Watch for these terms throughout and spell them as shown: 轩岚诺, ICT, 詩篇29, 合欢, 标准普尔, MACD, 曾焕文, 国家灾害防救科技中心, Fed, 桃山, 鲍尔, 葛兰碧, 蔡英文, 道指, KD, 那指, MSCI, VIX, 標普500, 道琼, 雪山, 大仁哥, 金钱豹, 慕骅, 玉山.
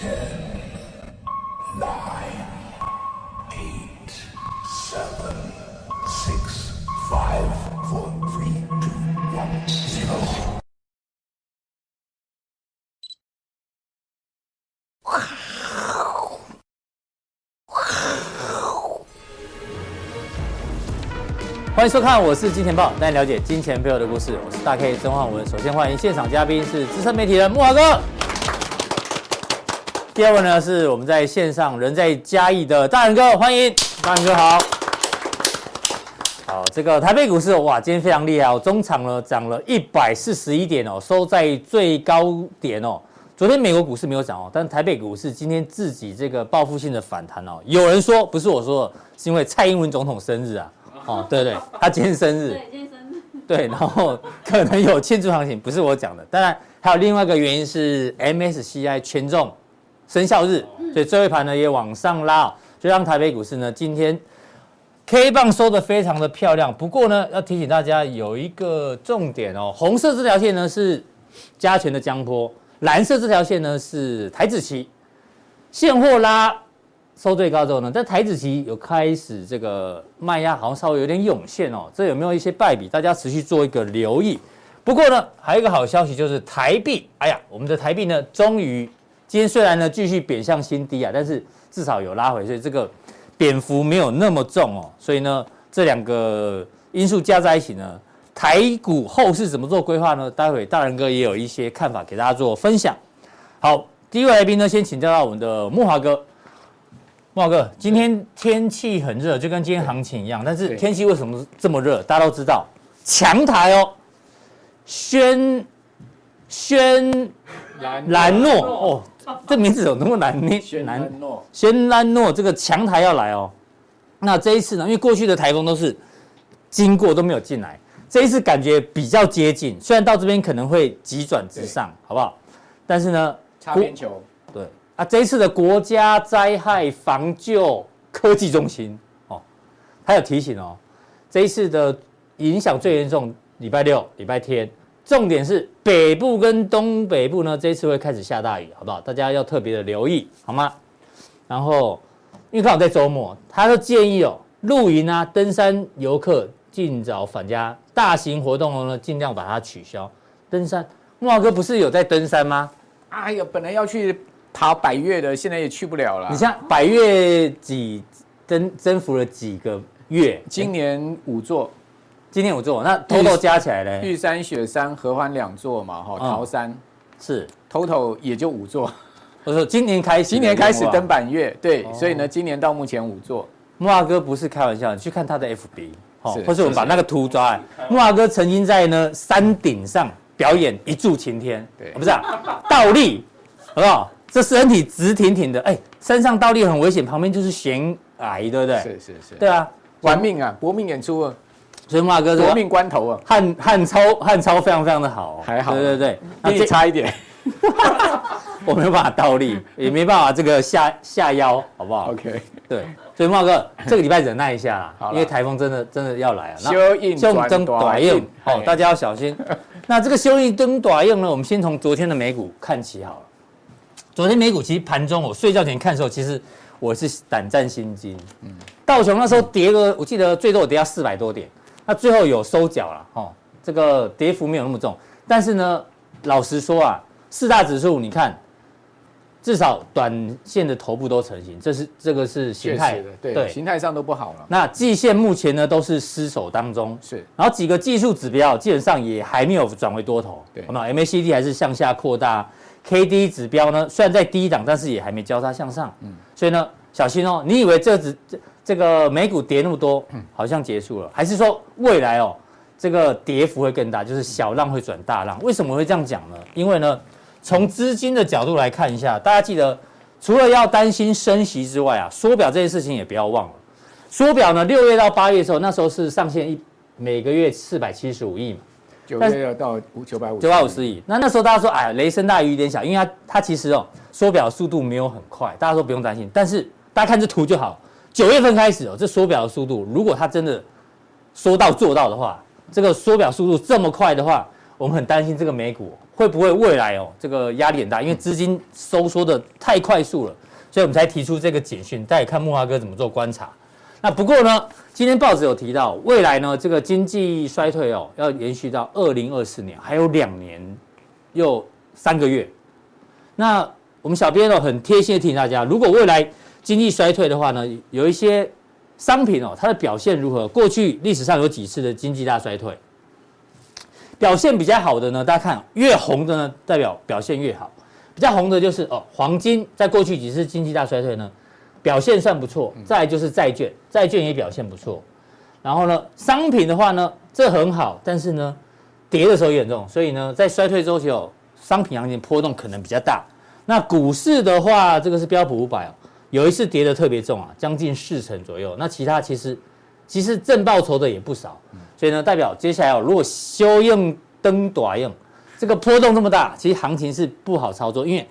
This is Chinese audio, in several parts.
10, 9, 8, 7, 6, 5, 4, 3, 2, 1, 0。 欢迎收看，我是金钱豹，带你了解金钱背后的故事。我是大 K 曾焕文。首先欢迎现场嘉宾是资深媒体人慕骅哥。第二位呢是我们在线上人在嘉义的大仁哥，欢迎大仁哥好。好，这个台北股市哇，今天非常厉害哦，中场呢涨了141点哦，收在最高点哦。昨天美国股市没有涨哦，但台北股市今天自己这个报复性的反弹哦。有人说不是我说的，是因为蔡英文总统生日啊。哦，对对，他今天生日，对，今天生日，对，然后可能有庆祝行情，不是我讲的。当然，还有另外一个原因是 MSCI 权重生效日，所以最后一盘呢也往上拉，哦，就让台北股市呢今天 K 棒收得非常的漂亮。不过呢，要提醒大家有一个重点哦，红色这条线呢是加权的江波，蓝色这条线呢是台指期，现货拉。收最高之后呢，在台指期有开始这个卖压，好像稍微有点涌现哦。这有没有一些败笔？大家持续做一个留意。不过呢，还有一个好消息就是台币，哎呀，我们的台币呢，终于今天虽然呢继续贬向新低啊，但是至少有拉回，所以这个贬幅没有那么重哦。所以呢，这两个因素加在一起呢，台股后市怎么做规划呢？待会大仁哥也有一些看法给大家做分享。好，第一位来宾呢，先请教到我们的慕骅哥。慕骅哥，今天天气很热，就跟今天行情一样。但是天气为什么这么热？大家都知道，强台哦，轩岚诺哦，这名字有那么难念？轩岚诺这个强台要来哦。那这一次呢，因为过去的台风都是经过都没有进来，这一次感觉比较接近，虽然到这边可能会急转直上，好不好？但是呢，擦边球对。啊，这一次的国家灾害防救科技中心哦，他有提醒哦，这一次的影响最严重，礼拜六、礼拜天，重点是北部跟东北部呢，这一次会开始下大雨，好不好？大家要特别的留意，好吗？然后，因为刚好在周末，他就建议哦，露营啊、登山游客尽早返家，大型活动呢尽量把它取消。登山，慕骅哥不是有在登山吗？哎呀，本来要去。爬百岳的现在也去不了了。你像百岳几征服了几个月？今年5座，今年5座，那 total 加起来呢？玉山、雪山、合欢2座嘛，哈，桃山是 total 也就5座。我说今年开始登百岳，对，所以呢，今年到目前5座。慕骅哥不是开玩笑，你去看他的 FB， 好，或是我们把那个图抓来。慕骅哥曾经在呢山顶上表演一柱擎天，对，不是啊，倒立，好不好？这身体直挺挺的，哎，山上倒立很危险，旁边就是悬崖，对不对？是是是，对啊，玩命啊，搏命演出啊，所以慕骅哥说，搏命关头啊，汉超非常非常的好，还好，对对对，力差一点，我没有办法倒立，也没办法这个下腰，好不好 ？OK， 对，所以慕骅哥这个礼拜忍耐一下啦，因为台风真的要来了，修印登短用，哦，大家要小心。那这个修印登短用呢，我们先从昨天的美股看起好了。昨天美股其实盘中，我睡觉前看的时候，其实我是胆战心惊。道琼那时候跌了，我记得最多我跌到400多点，那最后有收脚了，哦，这个跌幅没有那么重。但是呢，老实说啊，4大指数你看，至少短线的头部都成型，这个是形态，对，形态上都不好了。那季线目前呢都是失守当中，是，然后几个技术指标基本上也还没有转为多头，对，那 MACD 还是向下扩大。KD 指标呢，虽然在低档，但是也还没交叉向上，所以呢，小心哦。你以为这个美股跌那么多，好像结束了，还是说未来哦，这个跌幅会更大，就是小浪会转大浪？为什么会这样讲呢？因为呢，从资金的角度来看一下，大家记得，除了要担心升息之外啊，缩表这件事情也不要忘了。缩表呢，6月到8月的时候，那时候是上限每个月475亿嘛。950亿，那时候大家说，哎，雷声大雨点小，因为它其实哦，缩表速度没有很快，大家说不用担心。但是大家看这图就好，9月份开始哦，这缩表的速度，如果它真的说到做到的话，这个缩表速度这么快的话，我们很担心这个美股会不会未来这个压力很大，因为资金收缩的太快速了，所以我们才提出这个警讯。大家也看慕骅哥怎么做观察。那不过呢，今天报纸有提到，未来呢这个经济衰退要延续到2024年，还有2年又3个月。那我们小编很贴心的提醒大家，如果未来经济衰退的话呢，有一些商品它的表现如何？过去历史上有几次的经济大衰退，表现比较好的呢，大家看越红的呢，代表表现越好。比较红的就是黄金，在过去几次经济大衰退呢，表现算不错，再来就是债券，债券也表现不错。然后呢，商品的话呢，这很好，但是呢，跌的时候也很重，所以呢，在衰退周期商品行情波动可能比较大。那股市的话，这个是标普500，有一次跌得特别重啊，将近40%左右。那其他其实正报酬的也不少，所以呢，代表接下来如果修用灯短用，这个波动这么大，其实行情是不好操作，因为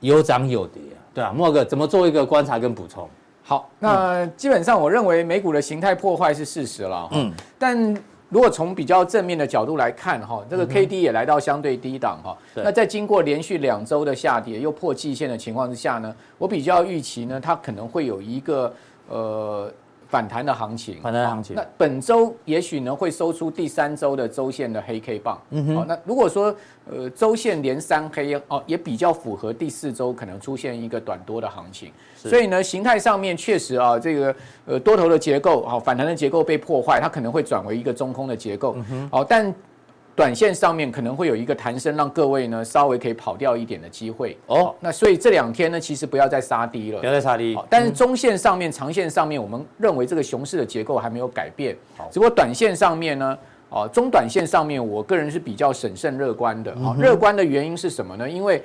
有涨有跌。对啊，慕骅哥怎么做一个观察跟补充？好，那基本上我认为美股的形态破坏是事实了，但如果从比较正面的角度来看，这个 KD 也来到相对低档，那在经过连续2周的下跌又破季线的情况之下呢，我比较预期呢，它可能会有一个反弹的行情，那本周也许呢会收出第3周的周线的黑 K 棒，那如果说周线连3黑也比较符合第4周可能出现一个短多的行情，所以呢形态上面确实啊，这个多头的结构反弹的结构被破坏，它可能会转为一个中空的结构，但短线上面可能会有一个弹升，让各位呢稍微可以跑掉一点的机会哦。那所以这2天呢，其实不要再杀低了，不要再杀低。但是中线上面、长线上面，我们认为这个熊市的结构还没有改变。只不过短线上面呢，中短线上面，我个人是比较审慎乐观的。乐观的原因是什么呢？因为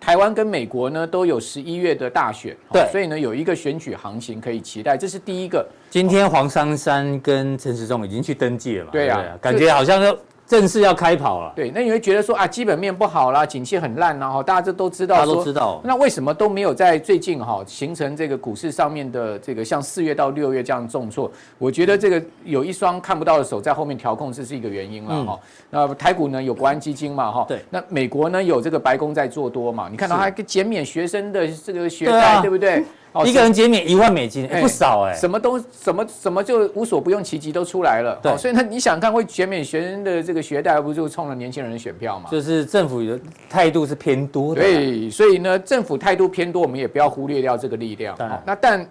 台湾跟美国呢都有11月的大选，对，所以呢有一个选举行情可以期待，这是第一个。今天黄珊珊跟陈时中已经去登记了嘛？对啊，感觉好像正式要开跑了，对，那你会觉得说啊，基本面不好啦，景气很烂啦，大家这都知道，大家都知道，那为什么都没有在最近形成这个股市上面的这个像4月到6月这样重挫？我觉得这个有一双看不到的手在后面调控，这是一个原因啦。那台股呢有国安基金嘛，对，那美国呢有这个白宫在做多嘛，你看到它减免学生的这个学贷， 对不对？一个人减免$10,000，不少哎，什么就无所不用其极都出来了，对，所以呢，你想看会减免学生的这个学贷，不就冲了年轻人的选票嘛？就是政府的态度是偏多的，对，所以呢，政府态度偏多，我们也不要忽略掉这个力量。那但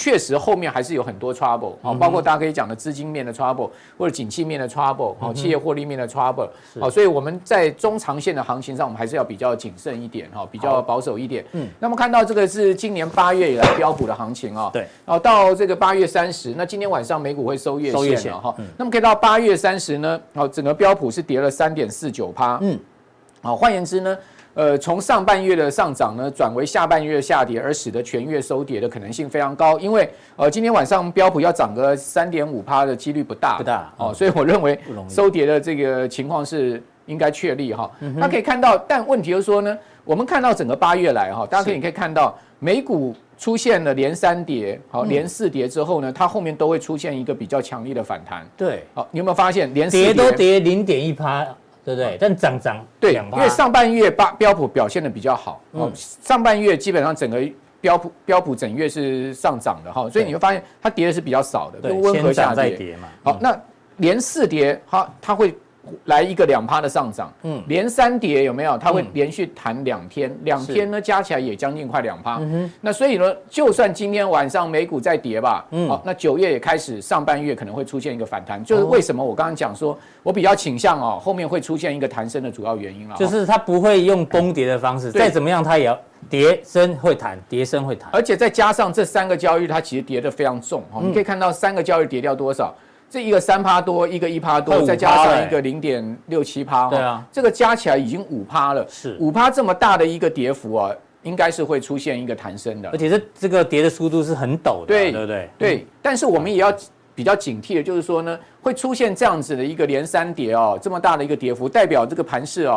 确实后面还是有很多 trouble， 包括大家可以讲的资金面的 trouble 或者景气面的 trouble， 企业获利面的 trouble， 所以我们在中长线的行情上，我们还是要比较谨慎一点，比较保守一点。那么看到这个是今年8月以来标普的行情，对，到这个8月30，那今天晚上美股会收月线了，那么可以到8月30呢，整个标普是跌了 3.49%，换言之呢，从上半月的上涨呢，转为下半月下跌，而使得全月收跌的可能性非常高。因为今天晚上标普要涨个 3.5% 的几率不大，所以我认为收跌的这个情况是应该确立哈。那可以看到，但问题就是说呢，我们看到整个8月来大家可以看到美股出现了连3跌，连4跌之后呢，它后面都会出现一个比较强力的反弹。对，你有没有发现连4跌都跌 0.1%？对不对？但涨对，因为上半月标普表现的比较好，上半月基本上整个标普整月是上涨的，所以你会发现它跌的是比较少的，跟温和下跌嘛。好，那连4跌，它会来一个2%的上涨，连3跌有没有？它会连续弹2天，2天呢加起来也将近快2%。那所以呢，就算今天晚上美股再跌吧，那9月也开始上半月可能会出现一个反弹，就是为什么我刚刚讲说我比较倾向后面会出现一个弹升的主要原因了，就是它不会用崩跌的方式，再怎么样它也要跌升会弹，跌升会弹，而且再加上这3个交易日它其实跌得非常重，你可以看到3个交易日跌掉多少。这一个3%多，一个1%多，再加上一个0.67%，对啊，这个加起来已经5%了。是5%这么大的一个跌幅啊，应该是会出现一个弹升的，而且这个跌的速度是很陡的，对不对？对，但是我们也要比较警惕的，就是说呢，会出现这样子的一个连3跌这么大的一个跌幅，代表这个盘势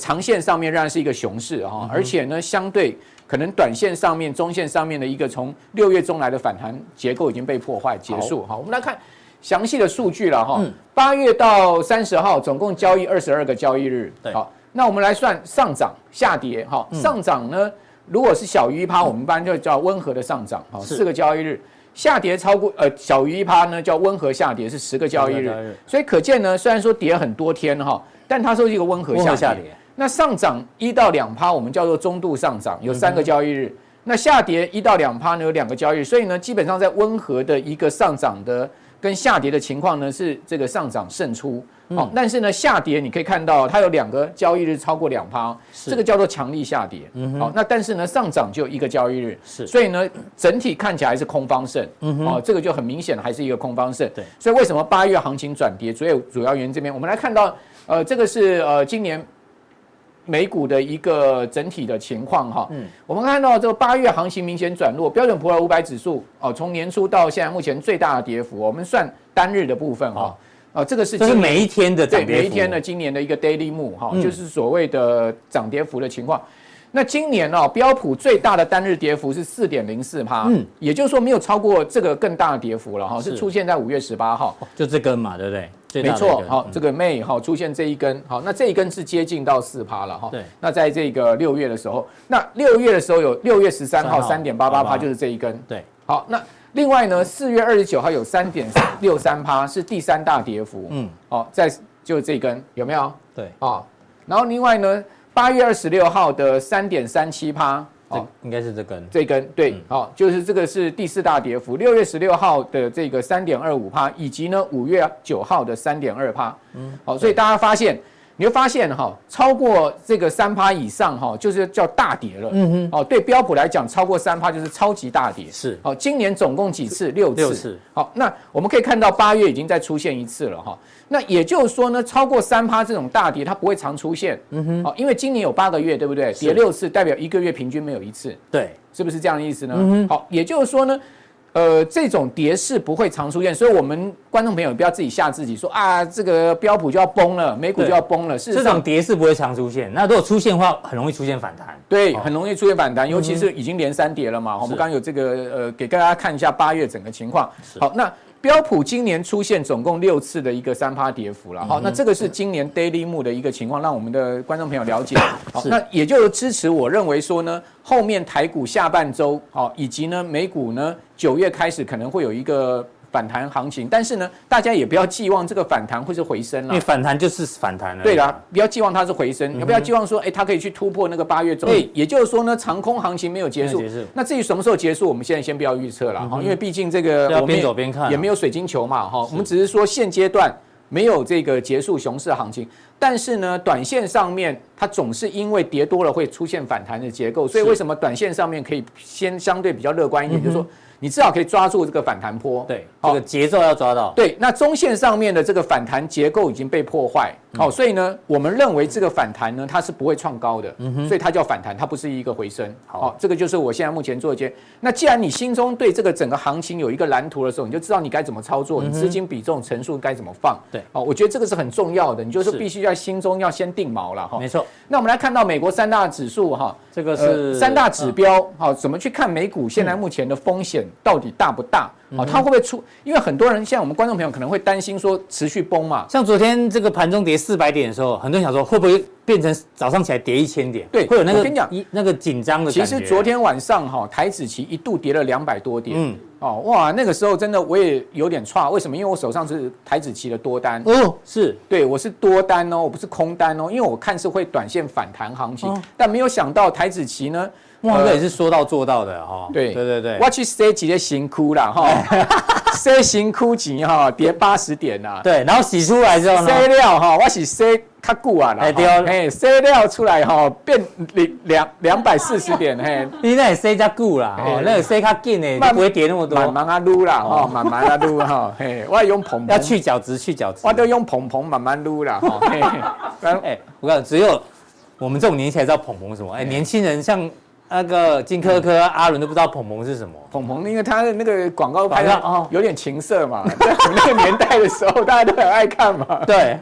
长线上面仍然是一个熊市而且呢，相对可能短线上面、中线上面的一个从6月中来的反弹结构已经被破坏结束。我们来看。详细的数据了哈。8月到30号总共交易22个交易日。好，那我们来算上涨、下跌哈。上涨呢，如果是小于 1%， 我们一般就叫温和的上涨，好，4个交易日。下跌超过小于 1% 呢，叫温和下跌，是10个交易日。所以可见呢，虽然说跌很多天哈，但它是一个温和下跌。那上涨1到 2% 我们叫做中度上涨，有3个交易日。那下跌1到 2% 呢，有2个交易日。所以呢，基本上在温和的一个上涨的跟下跌的情况呢，是这个上涨胜出。好，但是呢，下跌你可以看到它有2个交易日超过 2%， 这个叫做强力下跌。好，那但是呢，上涨就1个交易日，所以呢，整体看起来是空方胜。好，这个就很明显还是一个空方胜。所以为什么8月行情转跌？主要原因这边，我们来看到，这个是今年美股的一个整体的情况哈。我们看到这个8月行情明显转弱，标准普尔500指数哦，从年初到现在目前最大的跌幅，我们算单日的部分哈。这个是每一天的涨跌幅，每一天的今年的一个 daily move 哈，就是所谓的涨跌幅的情况。那今年哦，标普最大的单日跌幅是 4.04%， 也就是说没有超过这个更大的跌幅了哈，是出现在5月18号，就这根嘛，对不对？没错，好，这个 May 哈出现这一根，好，那这一根是接近到 4% 了哈。对。那在这个6月的时候，那6月的时候有6月13号 3.88%， 就是这一根。对。好，那另外呢，4月29号有 3.63%， 是第3大跌幅。好，再就是这一根，有没有？对。啊，然后另外呢，8月26号的 3.37%， 应该是这根。这根对，好，就是这个是第4大跌幅。6月16号的这个 3.25%， 以及呢5月9号的 3.2%。好，所以大家发现，你会发现哈，超过这个 3% 以上哈，就是叫大跌了。哦，对标普来讲，超过 3% 就是超级大跌。是。好，今年总共几次？6次。好，那我们可以看到8月已经再出现一次了哈。那也就是说呢，超过 3% 这种大跌它不会常出现，因为今年有8个月，对不对？跌6次代表1个月平均没有1次，对，是不是这样的意思呢？好，也就是说呢，这种跌势不会常出现，所以我们观众朋友不要自己吓自己，说啊，这个标普就要崩了，美股就要崩了。事实上，这种跌势不会常出现。那如果出现的话，很容易出现反弹。对，很容易出现反弹，尤其是已经连3跌了嘛。我们刚刚有这个给大家看一下8月整个情况。好，那标普今年出现总共6次的一个 3% 跌幅了。好，那这个是今年 daily move 的一个情况，让我们的观众朋友了解。好，那也就支持我认为说呢，后面台股下半周，好，以及呢美股呢9月开始可能会有一个反弹行情，但是呢，大家也不要寄望这个反弹会是回升了，因为反弹就是反弹了。对啦，不要寄望它是回升，也不要寄望说，它可以去突破那个8月中。对，也就是说呢，长空行情没有结束。那至于什么时候结束，我们现在先不要预测了，因为毕竟这个我们也没有水晶球嘛，我们只是说现阶段没有这个结束熊市行情，但是呢，短线上面它总是因为跌多了会出现反弹的结构，所以为什么短线上面可以先相对比较乐观一点，就是说，你至少可以抓住这个反弹波，对，这个节奏要抓到。对，那中线上面的这个反弹结构已经被破坏，好，所以呢，我们认为这个反弹呢，它是不会创高的，所以它叫反弹，它不是一个回升。好，这个就是我现在目前做的结。那既然你心中对这个整个行情有一个蓝图的时候，你就知道你该怎么操作，你资金比重、成数该怎么放。对，好，我觉得这个是很重要的，你就是必须在心中要先定锚了哈。没错。那我们来看到美国3大指数哈，这个是3大指标，好，怎么去看美股现在目前的风险？到底大不大？它会不会出？因为很多人，像我们观众朋友可能会担心说持续崩嘛。像昨天这个盘中跌400点的时候，很多人想说会不会变成早上起来跌1000点？对，会有那个紧张的感觉。其实昨天晚上哈，台指期一度跌了200多点。哦，哇，那个时候真的我也有点差，为什么？因为我手上是台指期的多单。哦，是，对，我是多单哦，我不是空单哦，因为我看是会短线反弹行情，但没有想到台指期呢。哇，这也是说到做到的哈。对对对，我去塞几个辛苦啦哈，塞辛苦钱哈，跌80点啦。对，然后洗出来之后呢，塞料哈，我是塞较久啊啦。哎对哦，哎塞料出来哈，变240点嘿。你那也塞较久啦，哦，那个塞较紧诶，不会跌那么多。慢慢啊撸啦，哦，慢慢啊撸哈，嘿，我用捧捧。要去角质，去角质。我都用捧捧慢慢撸啦，哈，嘿。哎，我告诉你，只有我们这种年纪才知道捧捧什么。哎，年轻人像。那个金科科、阿伦都不知道捧捧是什么。捧捧，因为他的那个广告拍的有点情色嘛，在我们那个年代的时候，大家都很爱看嘛。对，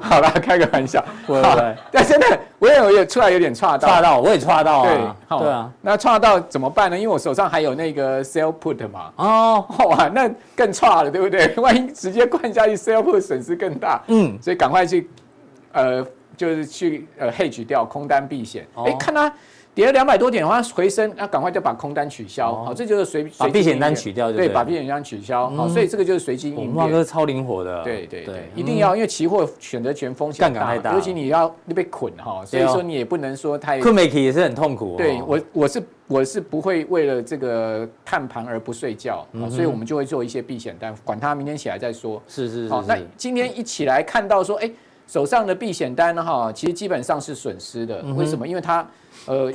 好啦，开个玩笑。对对。但真的，我也出来有点岔到。岔到，我也岔到啊。对，对啊。那岔到怎么办呢？因为我手上还有那个 sell put 嘛。哦。哇，那更岔了，对不对？万一直接灌下去 sell put 损失更大。嗯。所以赶快去，就是去hedge 掉空单避险。哎，看他。跌了200多点，它回升，那赶快就把空单取消，好，这就是把避险单取掉，对，把避险单取消，好，所以这个就是随机应变。我们哥超灵活的，对对对，一定要，因为期货选择权风险大，尤其你要被捆哈，所以说你也不能说太困美期也是很痛苦。对，我是不会为了这个看盘而不睡觉，所以我们就会做一些避险单，管它明天起来再说。是是是，好，那今天一起来看到说，哎，手上的避险单哈，其实基本上是损失的，为什么？因为它。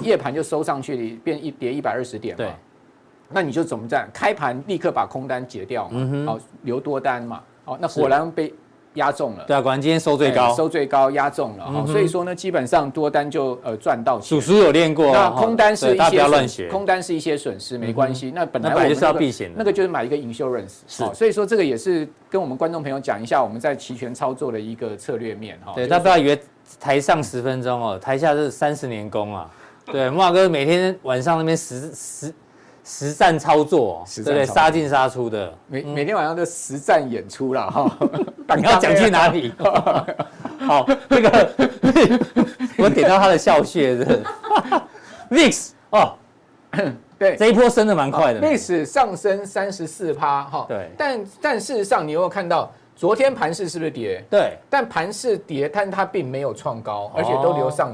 夜盘就收上去，变一跌120点嘛。那你就怎么办？开盘立刻把空单解掉嘛，好，留多单嘛。好，那果然被压中了。对啊，果然今天收最高，收最高压中了。所以说呢，基本上多单就赚到钱。叔叔有练过。那空单是一些，大家不要乱学。空单是一些损失，没关系。那本来我们就是要避险的，那个就是买一个 insurance。所以说这个也是跟我们观众朋友讲一下，我们在期权操作的一个策略面哈。对，大家不要以为台上10分钟哦，台下是30年功啊。对，木华哥每天晚上那边实战操作，对不对？杀进杀出的，每天晚上都实战演出啦哈。你要讲去哪里？好，那个我点到他的笑穴是 VIX 哦，对，这一波升的蛮快的 ，VIX 上升34%哈。对，但事实上你有没有看到？昨天盘势是不是跌？对，但盘势跌，但它并没有创高，而且都留上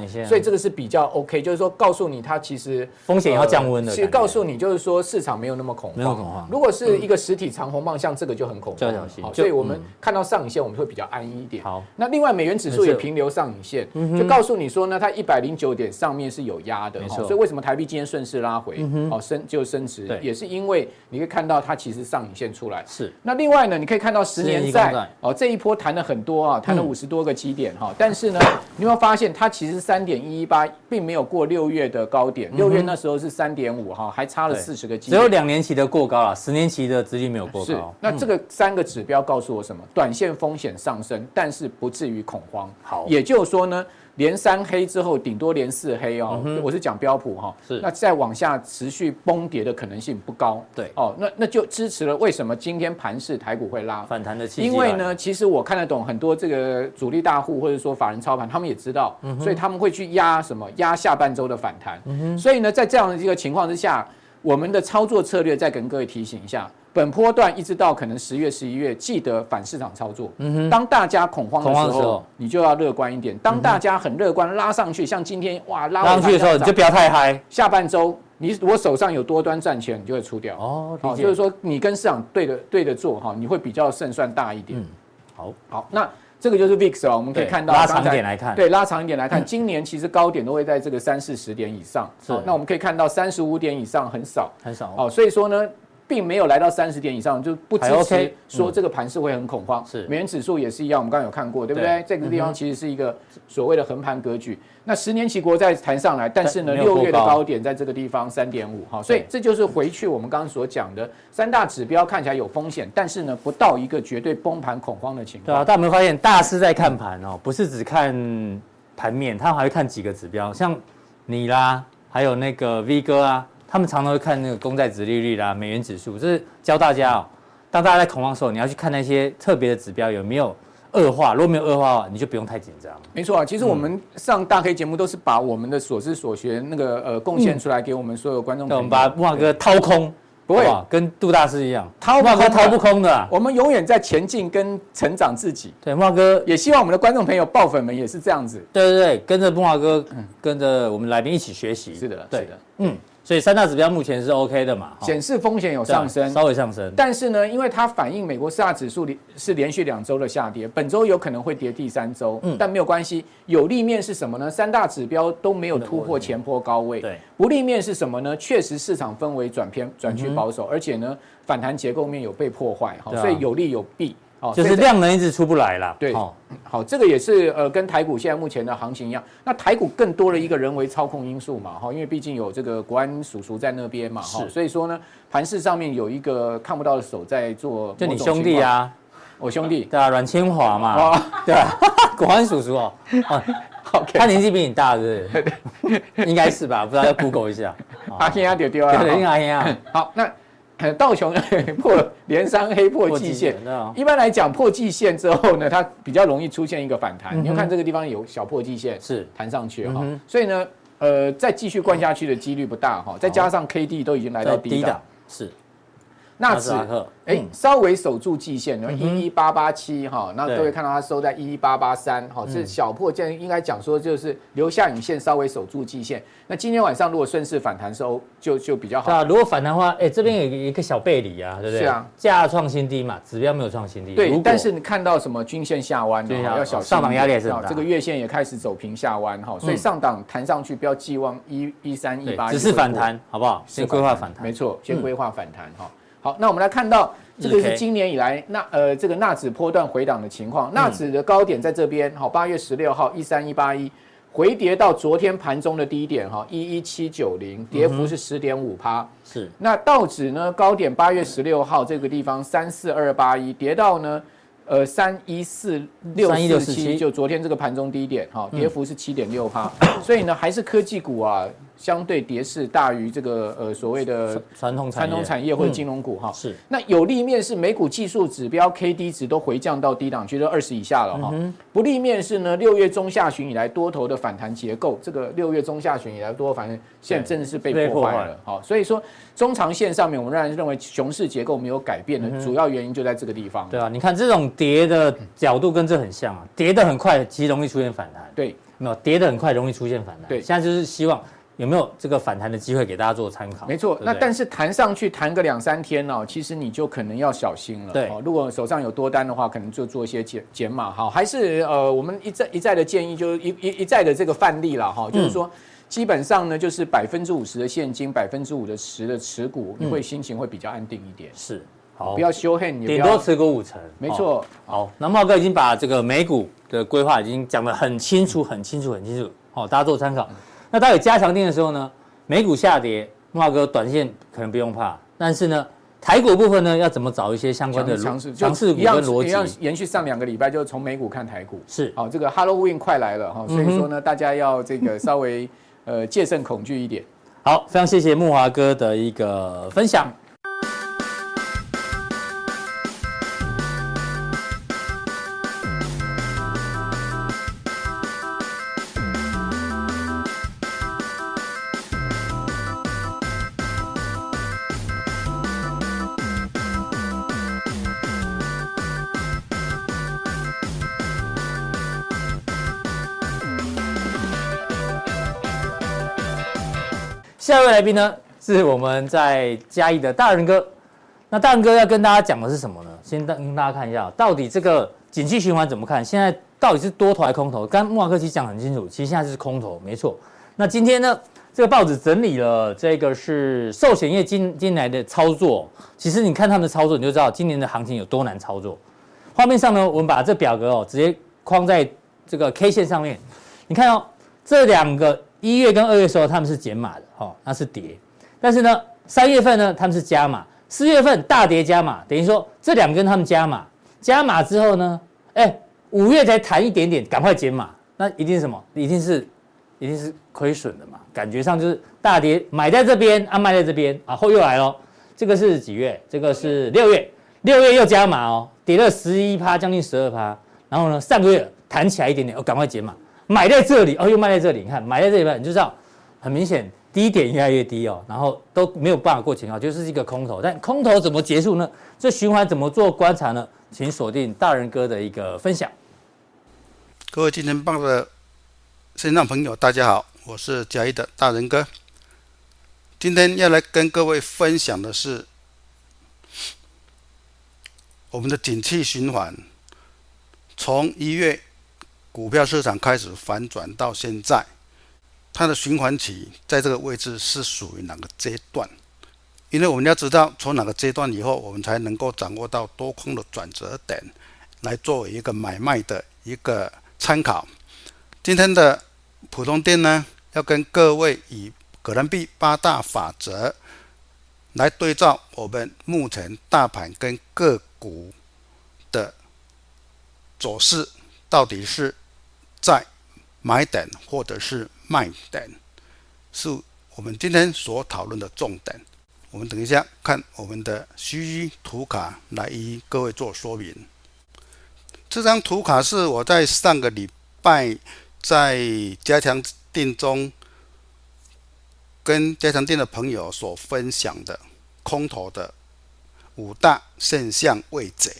影线，所以这个是比较 OK， 就是说告诉你它其实风险要降温的，其实告诉你就是说市场没有那么恐慌，没有恐慌。如果是一个实体长红棒，像这个就很恐慌，好，所以我们看到上影线，我们会比较安逸一点。好，那另外美元指数也平流上影线，就告诉你说呢，它109点上面是有压的，所以为什么台币今天顺势拉回，好升值，也是因为你可以看到它其实上影线出来。是，那另外呢，你可以看到。10年债哦，这一波谈了很多啊，谈了50多个基点哈，但是呢，你有没有发现它其实3.118并没有过6月的高点，6月那时候是3.5哈，还差了40个基点，只有2年期的过高了，10年期的殖利率没有过高。那这个3个指标告诉我什么？短线风险上升，但是不至于恐慌。好，也就是说呢。连3黑之后，顶多连4黑哦。我是讲标普哈，那再往下持续崩跌的可能性不高。对哦，那就支持了为什么今天盘势台股会拉反弹的契机。因为呢，其实我看得懂很多这个主力大户或者说法人操盘，他们也知道，所以他们会去压什么压下半周的反弹。所以呢，在这样的一个情况之下，我们的操作策略再跟各位提醒一下。本波段一直到可能10月、11月，记得反市场操作。当大家恐慌的时候，你就要乐观一点。当大家很乐观拉上去，像今天哇拉上去的时候，你就不要太嗨。下半周你如果手上有多端赚钱，你就会出掉。哦，就是说你跟市场对的做哈，你会比较胜算大一点。好，那。这个就是 VIX 哦，我们可以看到拉长一点来看，对，拉长一点来看，今年其实高点都会在这个30-40点以上。那我们可以看到35点以上很少，很少哦。所以说呢，并没有来到30点以上，就不支持说这个盘势会很恐慌。是，美元指数也是一样，我们刚刚有看过，对不对？这个地方其实是一个所谓的横盘格局。那10年期国债弹上来，但是呢，6月的高点在这个地方3.5哈，所以这就是回去我们刚刚所讲的3大指标看起来有风险，但是呢，不到一个绝对崩盘恐慌的情况。对啊，大家有没有发现大师在看盘哦，不是只看盘面，他还会看几个指标，像你啦，还有那个 V 哥啊。他们常常会看那个公债殖利率啦、美元指数，这是教大家哦。当大家在恐慌的时候，你要去看那些特别的指标有没有恶化。如果没有恶化，你就不用太紧张。没错啊，其实我们上大 K 节目都是把我们的所知所学那个贡献出来给我们所有观众朋友。我们把木华哥掏空，不会跟杜大师一样，木华哥掏不空的啊。我们永远在前进跟成长自己。对，木华哥也希望我们的观众朋友、爆粉们也是这样子。对对对，跟着木华哥，跟着我们来宾一起学习。是的，对的，嗯。所以3大指标目前是 OK 的嘛，显示风险有上升，稍微上升。但是呢，因为它反映美国4大指数是连续2周的下跌，本周有可能会跌第3周，但没有关系。有利面是什么呢？3大指标都没有突破前波高位。对，不利面是什么呢？确实市场氛围转趋保守，而且呢，反弹结构面有被破坏，所以有利有弊。就是量能一直出不来啦。对，好，这个也是跟台股现在目前的行情一样。那台股更多了一个人为操控因素嘛，因为毕竟有这个国安叔叔在那边嘛，所以说呢，盘势上面有一个看不到的手在做。就你兄弟啊，我兄弟，对啊，阮清华嘛，哦、对啊，国安叔叔哦。哦Okay. 他年纪比你大，是不是？应该是吧，不知道要 Google 一下。阿兄丢丢啊，对，阿兄。好，那道琼破连三黑破季线，一般来讲破季线之后呢，它比较容易出现一个反弹。你要看这个地方有小破季线，是弹上去哈，所以呢，再继续灌下去的几率不大哈，再加上 KD 都已经来到低档，是。纳指稍微守住季线，11887哈，那各位看到它收在11883哈，是小破线，应该讲说就是留下影线，稍微守住季线。那今天晚上如果顺势反弹收，就比较好。如果反弹的话，这边有一个小背离啊，对不对？是啊，价创新低嘛，指标没有创新低。对，但是你看到什么均线下弯，要小心。上档压力也是很大，这个月线也开始走平下弯哈，所以上档弹上去不要寄望11318，只是反弹，好不好？先规划反弹，没错，先规划反弹哈。好，那我们来看到这个是今年以来这个纳指波段回档的情况。纳指的高点在这边，好，8月16号13181，回跌到昨天盘中的低点哈11790，跌幅是10.5%。是。那道指呢高点8月16号这个地方34281，跌到呢31647，就昨天这个盘中低点哈，跌幅是7.6%。所以呢，还是科技股啊。相对跌势大于这个所谓的传统产业或者金融股哈，是。那有利面是美股技术指标 KD 值都回降到低档区，都20以下了哈。不利面是呢，6月中下旬以来多头的反弹结构，这个6月中下旬以来多头反弹现在真的是被破坏了哈。所以说中长线上面，我们仍然认为熊市结构没有改变的主要原因就在这个地方。对啊，你看这种跌的角度跟这很像啊，跌得很快极容易出现反弹。对，没有跌得很快容易出现反弹。对，现在就是希望。有没有这个反弹的机会给大家做参考？没错，那但是弹上去弹个2-3天哦，其实你就可能要小心了。对，如果手上有多单的话，可能就做一些减码哈。还是我们一再的建议，就是一再的这个范例啦哈，就是说基本上呢，就是50%的现金，5%的持股，你会心情会比较安定一点。是，好，不要修恨，顶多持股5成。没错。好，那茂哥已经把这个美股的规划已经讲得很清楚，好，大家做参考。那到底加强定的时候呢，美股下跌，茂哥短线可能不用怕，但是呢，台股部分呢，要怎么找一些相关的强势股跟逻辑？一样延续上2个礼拜，就是从美股看台股。是，好，这个 Halloween 快来了哈，所以说呢，大家要这个稍微戒慎恐惧一点。好，非常谢谢慕骅哥的一个分享。下一位来宾呢，是我们在嘉义的大仁哥。那大仁哥要跟大家讲的是什么呢？先跟大家看一下，到底这个景气循环怎么看？现在到底是多头还是空头？刚慕骅哥其实讲很清楚，其实现在是空头，没错。那今天呢，这个报纸整理了这个是寿险业近来的操作。其实你看他们的操作，你就知道今年的行情有多难操作。画面上呢，我们把这表格直接框在这个 K 线上面。你看哦，这2个。1月跟2月的时候，他们是减码的，那是跌。但是呢，3月份呢，他们是加码，4月份大跌加码，等于说这2根他们加码，加码之后呢，5月才弹一点点，赶快减码，那一定是什么？一定是亏损的嘛，感觉上就是大跌买在这边，卖在这边啊，后又来咯，这个是几月？这个是6月，6月又加码哦，跌了11%，将近12%，然后呢，上个月弹起来一点点，赶快减码。买在这里，又卖在这里。你看，买在这里，你就知道，很明显低点越来越低哦，然后都没有办法过前高，就是一个空头。但空头怎么结束呢？这循环怎么做观察呢？请锁定大仁哥的一个分享。各位今天帮的线上朋友，大家好，我是嘉义的大仁哥。今天要来跟各位分享的是我们的景气循环，从1月。股票市场开始反转到现在，它的循环期在这个位置是属于哪个阶段？因为我们要知道从哪个阶段以后，我们才能够掌握到多空的转折点，来作为一个买卖的一个参考。今天的普通店呢，要跟各位以可能币八大法则来对照我们目前大盘跟个股的走势，到底是在买点或者是卖点，是我们今天所讨论的重点。我们等一下看我们的虚图卡来与各位做说明。这张图卡是我在上个礼拜在加强定中跟加强定的朋友所分享的空头的五大现象位置。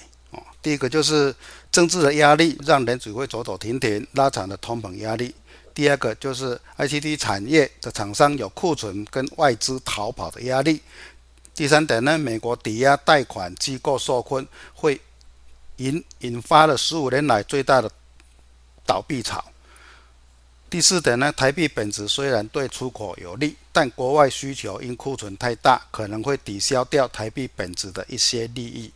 第一个就是政治的压力让联储会走走停停，拉长的通膨压力。第二个就是 ICT 产业的厂商有库存跟外资逃跑的压力。第三点呢，美国抵押贷款机构受困，会引发了15年来最大的倒闭潮。第四点呢，台币本质虽然对出口有利，但国外需求因库存太大，可能会抵消掉台币本质的一些利益。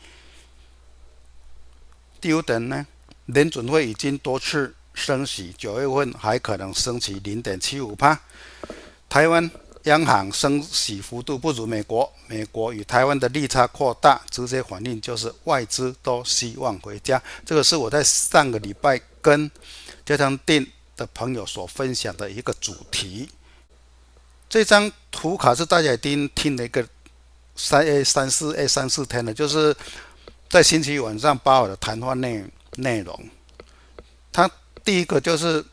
第五点呢，联准会已经多次升息，9月份还可能升息 0.75%。 台湾央行升息幅度不如美国与台湾的利差扩大，直接反映就是外资都希望回家。这个是我在上个礼拜跟加强定的朋友所分享的一个主题。这张图卡是大家已经听了一个 3-4 天了，就是在星期晚上鲍尔的谈话内容。他第一个就是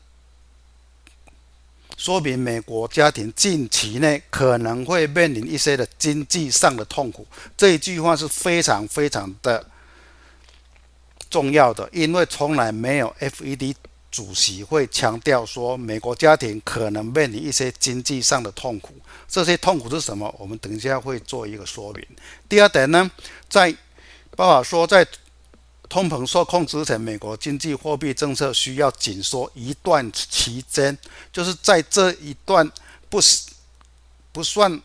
说明美国家庭近期内可能会面临一些的经济上的痛苦。这一句话是非常非常的重要的，因为从来没有 FED 主席会强调说美国家庭可能面临一些经济上的痛苦。这些痛苦是什么？我们等一下会做一个说明。第二点呢，在鲍尔说在通膨受控之前，美国经济货币政策需要紧缩一段期间，就是在这一段不算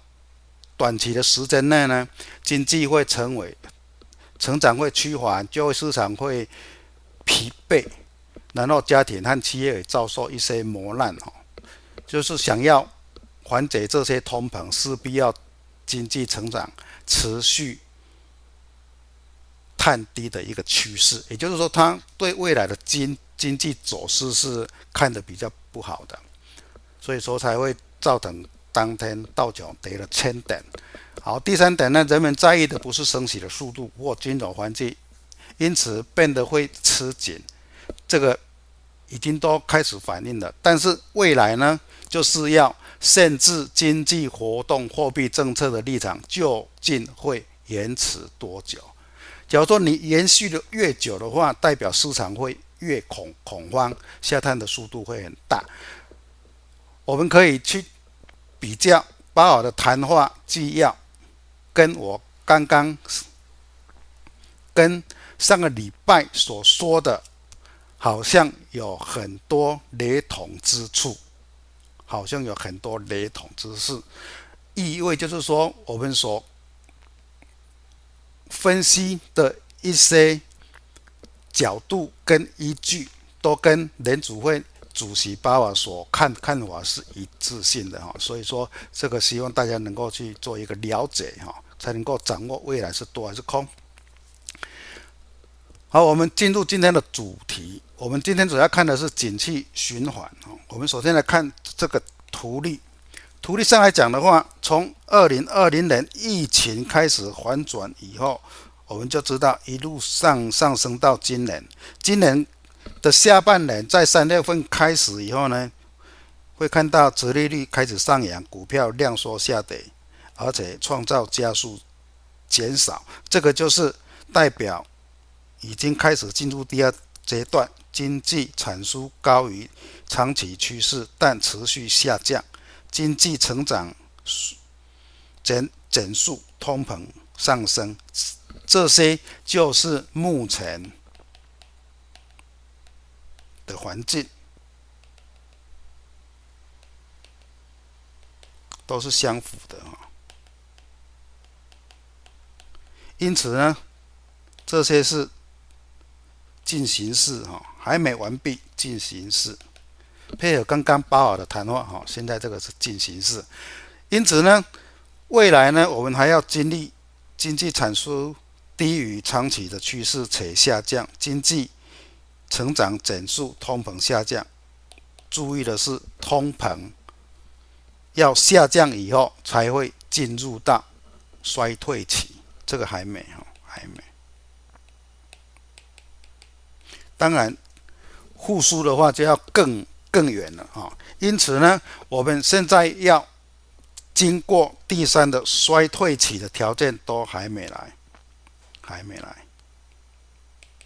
短期的时间内呢，经济会成长会趋缓，就业市场会疲惫，然后家庭和企业也遭受一些磨难。就是想要缓解这些通膨，势必要经济成长持续看低的一个趋势，也就是说他对未来的经济走势是看得比较不好的，所以说才会造成当天道琼跌了1000点。好，第三点呢，人们在意的不是升息的速度或金融环境，因此变得会吃紧，这个已经都开始反映了。但是未来呢，就是要限制经济活动，货币政策的立场究竟会延迟多久？假如说你延续的越久的话，代表市场会越恐慌，下探的速度会很大。我们可以去比较鲍尔的谈话纪要，跟我刚刚跟上个礼拜所说的，好像有很多雷同之处，意味就是说，我们所分析的一些角度跟依据都跟联储会主席鲍尔所看法是一致性的，所以说这个希望大家能够去做一个了解，才能够掌握未来是多还是空。好，我们进入今天的主题。我们今天主要看的是景气循环。我们首先来看这个图例上来讲的话，从2020年疫情开始反转以后，我们就知道一路上升到今年的下半年，在3月份开始以后呢，会看到殖利率开始上扬，股票量缩下跌，而且创造加速减少，这个就是代表已经开始进入第二阶段，经济产出高于长期趋势但持续下降，经济成长减速，通膨上升，这些就是目前的环境，都是相符的。因此呢，这些是进行式还没完毕，进行式配合刚刚鲍尔的谈话现在这个是进行式。因此呢，未来呢我们还要经历经济产出低于长期的趋势且下降，经济成长减速，通膨下降。注意的是，通膨要下降以后才会进入到衰退期，这个还没，当然复苏的话就要更远了啊。因此呢，我们现在要经过第三的衰退期的条件都还没来，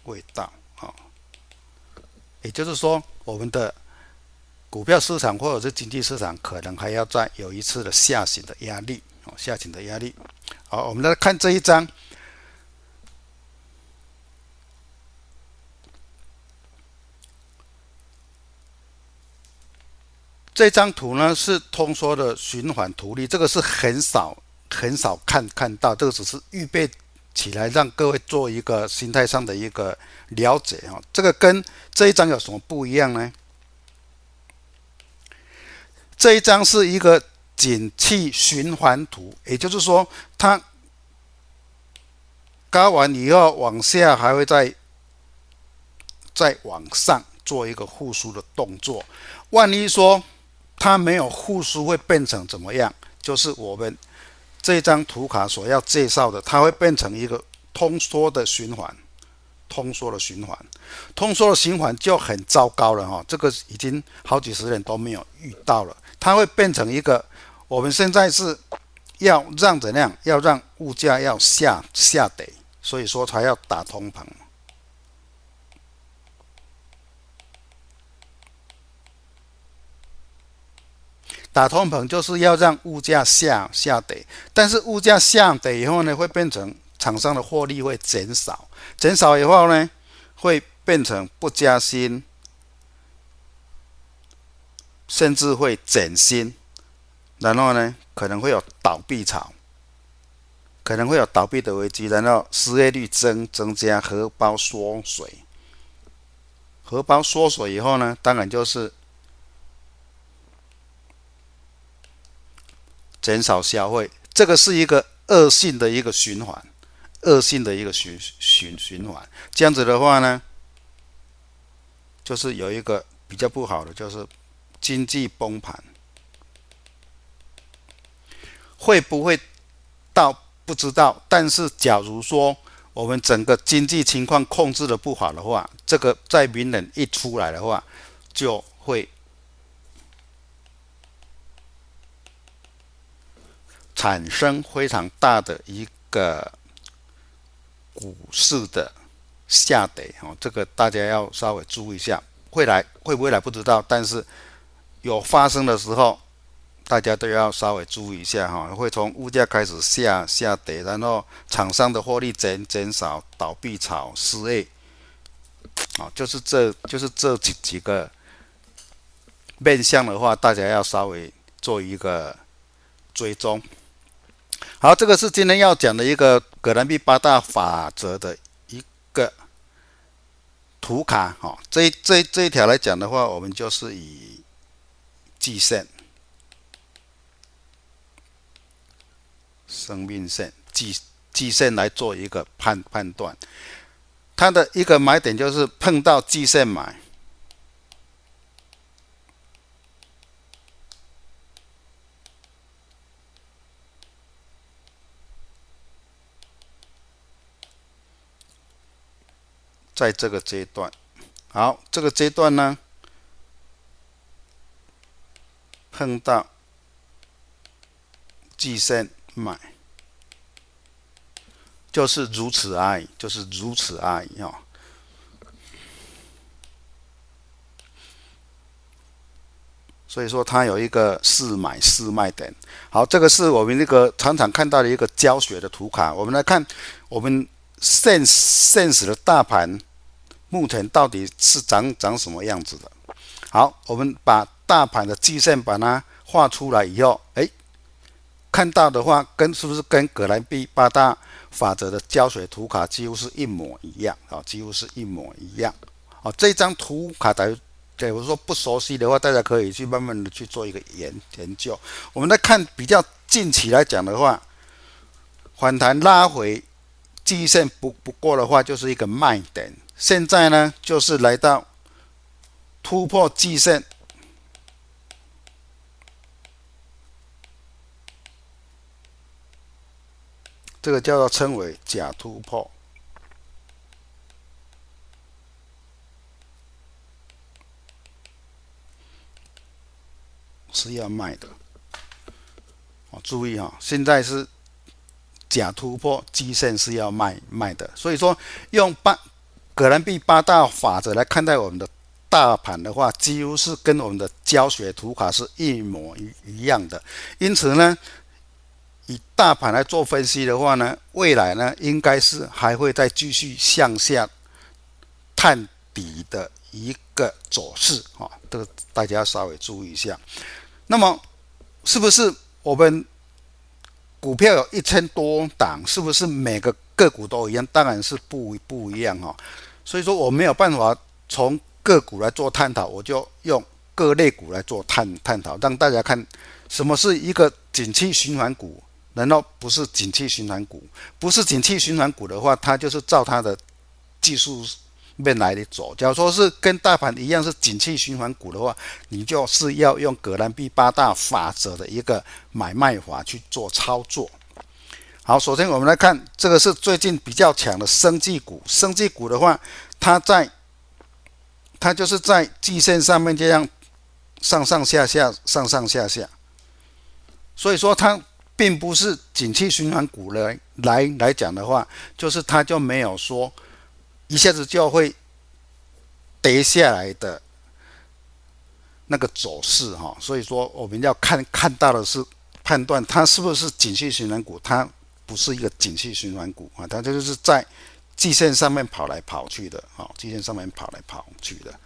未到啊。也就是说，我们的股票市场或者是经济市场可能还要再有一次的下行的压力，好，我们来看这一张。这张图呢是通缩的循环图例，这个是很少看到，这个只是预备起来让各位做一个心态上的一个了解啊。这个跟这一张有什么不一样呢？这一张是一个景气循环图，也就是说它高完以后往下还会再往上做一个复苏的动作。万一说它没有复苏会变成怎么样？就是我们这张图卡所要介绍的，它会变成一个通缩的循环，就很糟糕了哈。这个已经好几十年都没有遇到了。它会变成一个，我们现在是要让怎样？要让物价要下跌，所以说才要打通膨。打通膨就是要让物价下跌，但是物价下跌以后呢，会变成厂商的获利会减少，以后呢，会变成不加薪，甚至会减薪，然后呢，可能会有倒闭潮，可能会有倒闭的危机，然后失业率增加，荷包缩水，以后呢，当然就是减少消费，这个是一个恶性的一个循环，这样子的话呢，就是有一个比较不好的，就是经济崩盘。会不会到不知道，但是假如说我们整个经济情况控制的不好的话，这个在明年一出来的话，就会产生非常大的一个股市的下跌，这个大家要稍微注意一下。会不会来不知道，但是有发生的时候，大家都要稍微注意一下哈。会从物价开始下跌，然后厂商的获利减少，倒闭潮、失业，就是这几个面向的话，大家要稍微做一个追踪。好，这个是今天要讲的一个葛兰碧8大法则的一个图卡哈。这一条来讲的话，我们就是以季线、生命线、季线来做一个判断。它的一个买点就是碰到季线买，在这个阶段。好，这个阶段呢，碰到季线买，就是如此而已，哦。所以说它有一个试买试卖点。好，这个是我们那个常看到的一个教学的图卡。我们来看我们现实的大盘目前到底是长什么样子的。好，我们把大盘的季线把它画出来以后，看到的话，是不是跟葛兰碧八大法则的胶水图卡几乎是一模一样啊？几乎是一模一样啊！这张图卡假如说不熟悉的话，大家可以去慢慢的去做一个研究。我们在看比较近期来讲的话，反弹拉回季线不过的话，就是一个卖点。现在呢，就是来到突破季线，这个叫做称为假突破。是要卖的，注意啊，现在是假突破基线是要卖的，所以说用葛兰碧八大法则来看待我们的大盘的话，几乎是跟我们的胶水图卡是一模一样的。因此呢，以大盘来做分析的话呢，未来呢应该是还会再继续向下探底的一个走势啊，这个大家稍微注意一下。那么，是不是我们股票有1000多档，是不是每个个股都一样？当然是不一样哈。所以说我没有办法从个股来做探讨，我就用各类股来做探讨，让大家看什么是一个景气循环股，难道不是景气循环股？不是景气循环股的话，它就是照它的技术面来的走。假如说是跟大盘一样是景气循环股的话，你就是要用葛兰碧八大法则的一个买卖法去做操作。好，首先我们来看这个是最近比较强的生技股。生技股的话，它就是在季线上面这样上上下下，所以说它并不是景气循环股来讲的话，就是它就没有说一下子就会跌下来的那个走势哈，所以说我们要看到的是判断它是不是景气循环股，它不是一个景气循环股啊，它就是在季线上面跑来跑去的啊，季线上面跑来跑去的。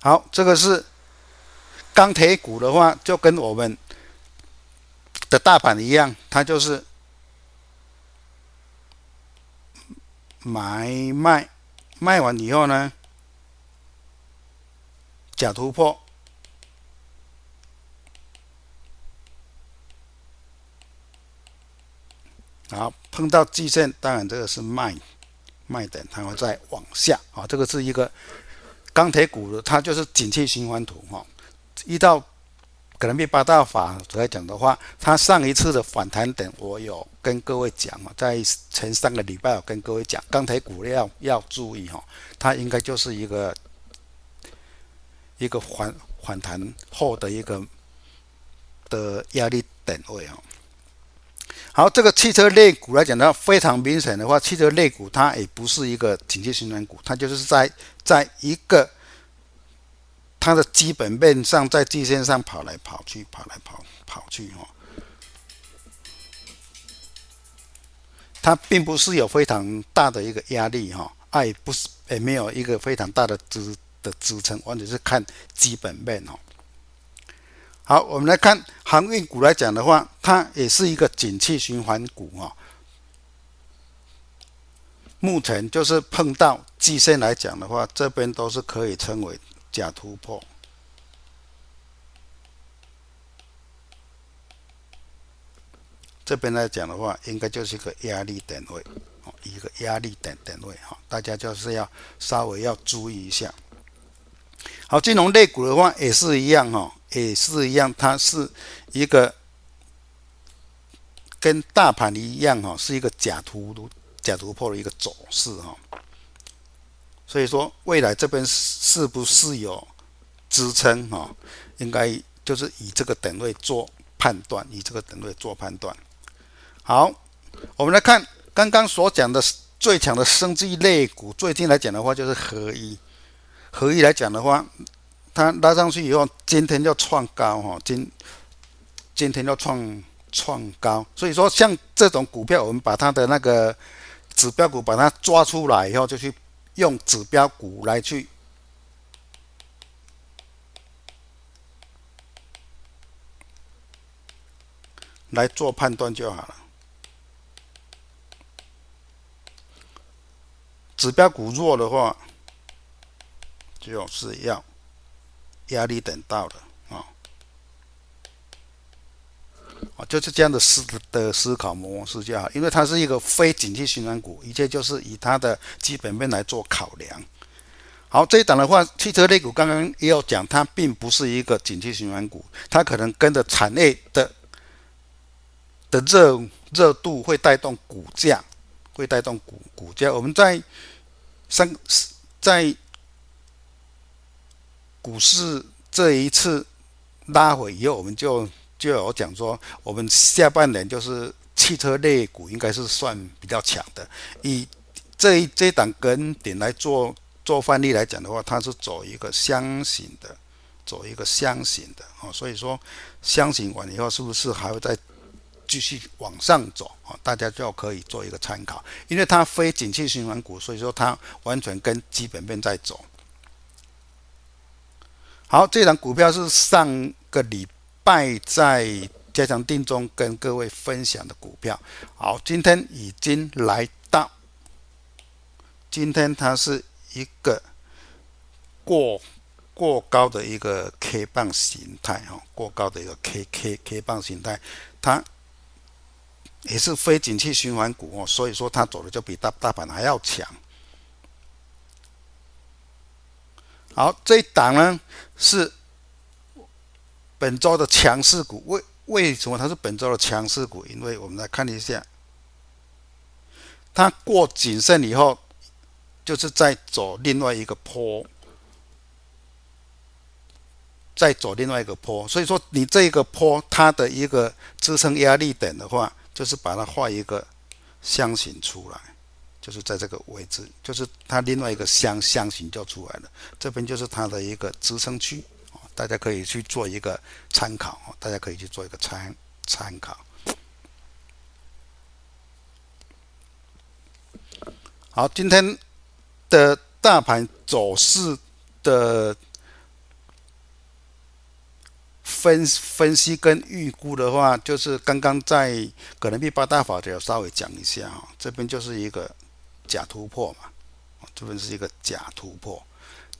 好，这个是钢铁股的话，就跟我们的大盘一样，它就是卖完以后呢，假突破，好，碰到季线，当然这个是卖点，它会再往下啊，这个是一个钢铁股的，它就是景气循环图哈。依照葛兰碧八大法则来讲的话，它上一次的反弹点我有跟各位讲嘛，在前3个礼拜有跟各位讲，钢铁股要注意哈，它应该就是一个反弹后的一个的压力点位哈。好，这个汽车类股来讲的话，非常明显的话，汽车类股它也不是一个景气循环股，它就是在一个它的基本面上，在季线上跑来跑去哈，它并不是有非常大的一个压力哈，也没有一个非常大的支撑，完全是看基本面哈。好，我们来看航运股来讲的话，它也是一个景气循环股哈。目前就是碰到季线来讲的话，这边都是可以称为假突破，这边来讲的话，应该就是一个压力点位，一个压力点位哈，大家就是要稍微要注意一下。好，金融类股的话也是一样哈，它是一个跟大盘一样哈，是一个假突破的一个走势哈。所以说未来这边是不是有支撑啊？应该就是以这个点位做判断，好，我们来看刚刚所讲的最强的生技类股，最近来讲的话就是合一。合一来讲的话，它拉上去以后，今天就创高哈，今天就创高。所以说像这种股票，我们把它的那个指标股把它抓出来以后，就去用指标股来去来做判断就好了。指标股弱的话，就是要压力等到了啊，就是这样的思考模式就好，因为它是一个非景气循环股，一切就是以它的基本面来做考量。好，这一档的话，汽车类股刚刚也有讲，它并不是一个景气循环股，它可能跟着产业的热度会带动股价，我们在股市这一次拉回以后，我们就有讲说，我们下半年就是汽车类股应该是算比较强的，以这一档跟点来做范例来讲的话，它是走一个箱型的哦，所以说箱型完以后是不是还会再继续往上走啊？大家就可以做一个参考，因为它非景气循环股，所以说它完全跟基本面在走。好，这档股票是上个礼拜在加强定中跟各位分享的股票。好，今天已经来到，今天它是一个过高的一个 K 棒形态，过高的一个 K 棒形态，它也是非景气循环股，所以说它走的就比大盘还要强。好，这一档呢是本周的强势股，为什么它是本周的强势股？因为我们来看一下，它过谨慎以后，就是在走另外一个坡，所以说你这个坡它的一个支撑压力点的话，就是把它画一个箱型出来，就是在这个位置，就是它另外一个箱型就出来了，这边就是它的一个支撑区，大家可以去做一个参考，好，今天的大盘走势的分析跟预估的话，就是刚刚在哥伦比亚大法则稍微讲一下，这边就是一个假突破嘛，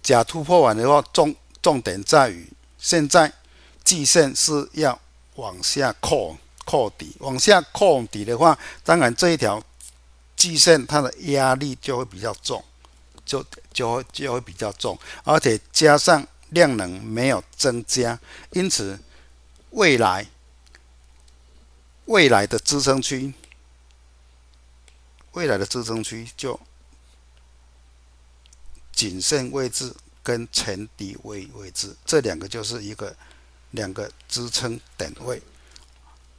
假突破完的话，重点在于现在季线是要往下扣底，往下扣底的话，当然这一条季线它的压力就会比较重，就会比较重，而且加上量能没有增加，因此未来的支撑区，就颈线位置跟前低位置，这两个就是两个支撑点位，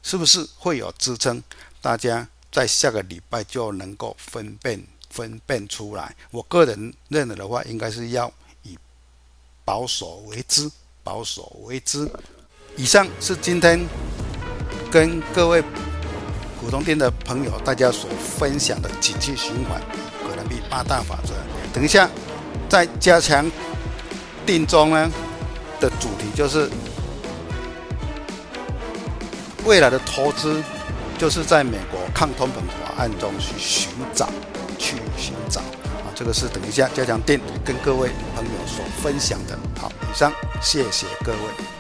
是不是会有支撑？大家在下个礼拜就能够分辨出来。我个人认为的话，应该是要以保守为之。以上是今天跟各位普通店的朋友大家所分享的景气循环与哥伦比亚大法则。等一下在加强定中呢的主题就是未来的投资，就是在美国抗通膨法案中去寻找啊，这个是等一下加强定跟各位朋友所分享的。好，以上，谢谢各位。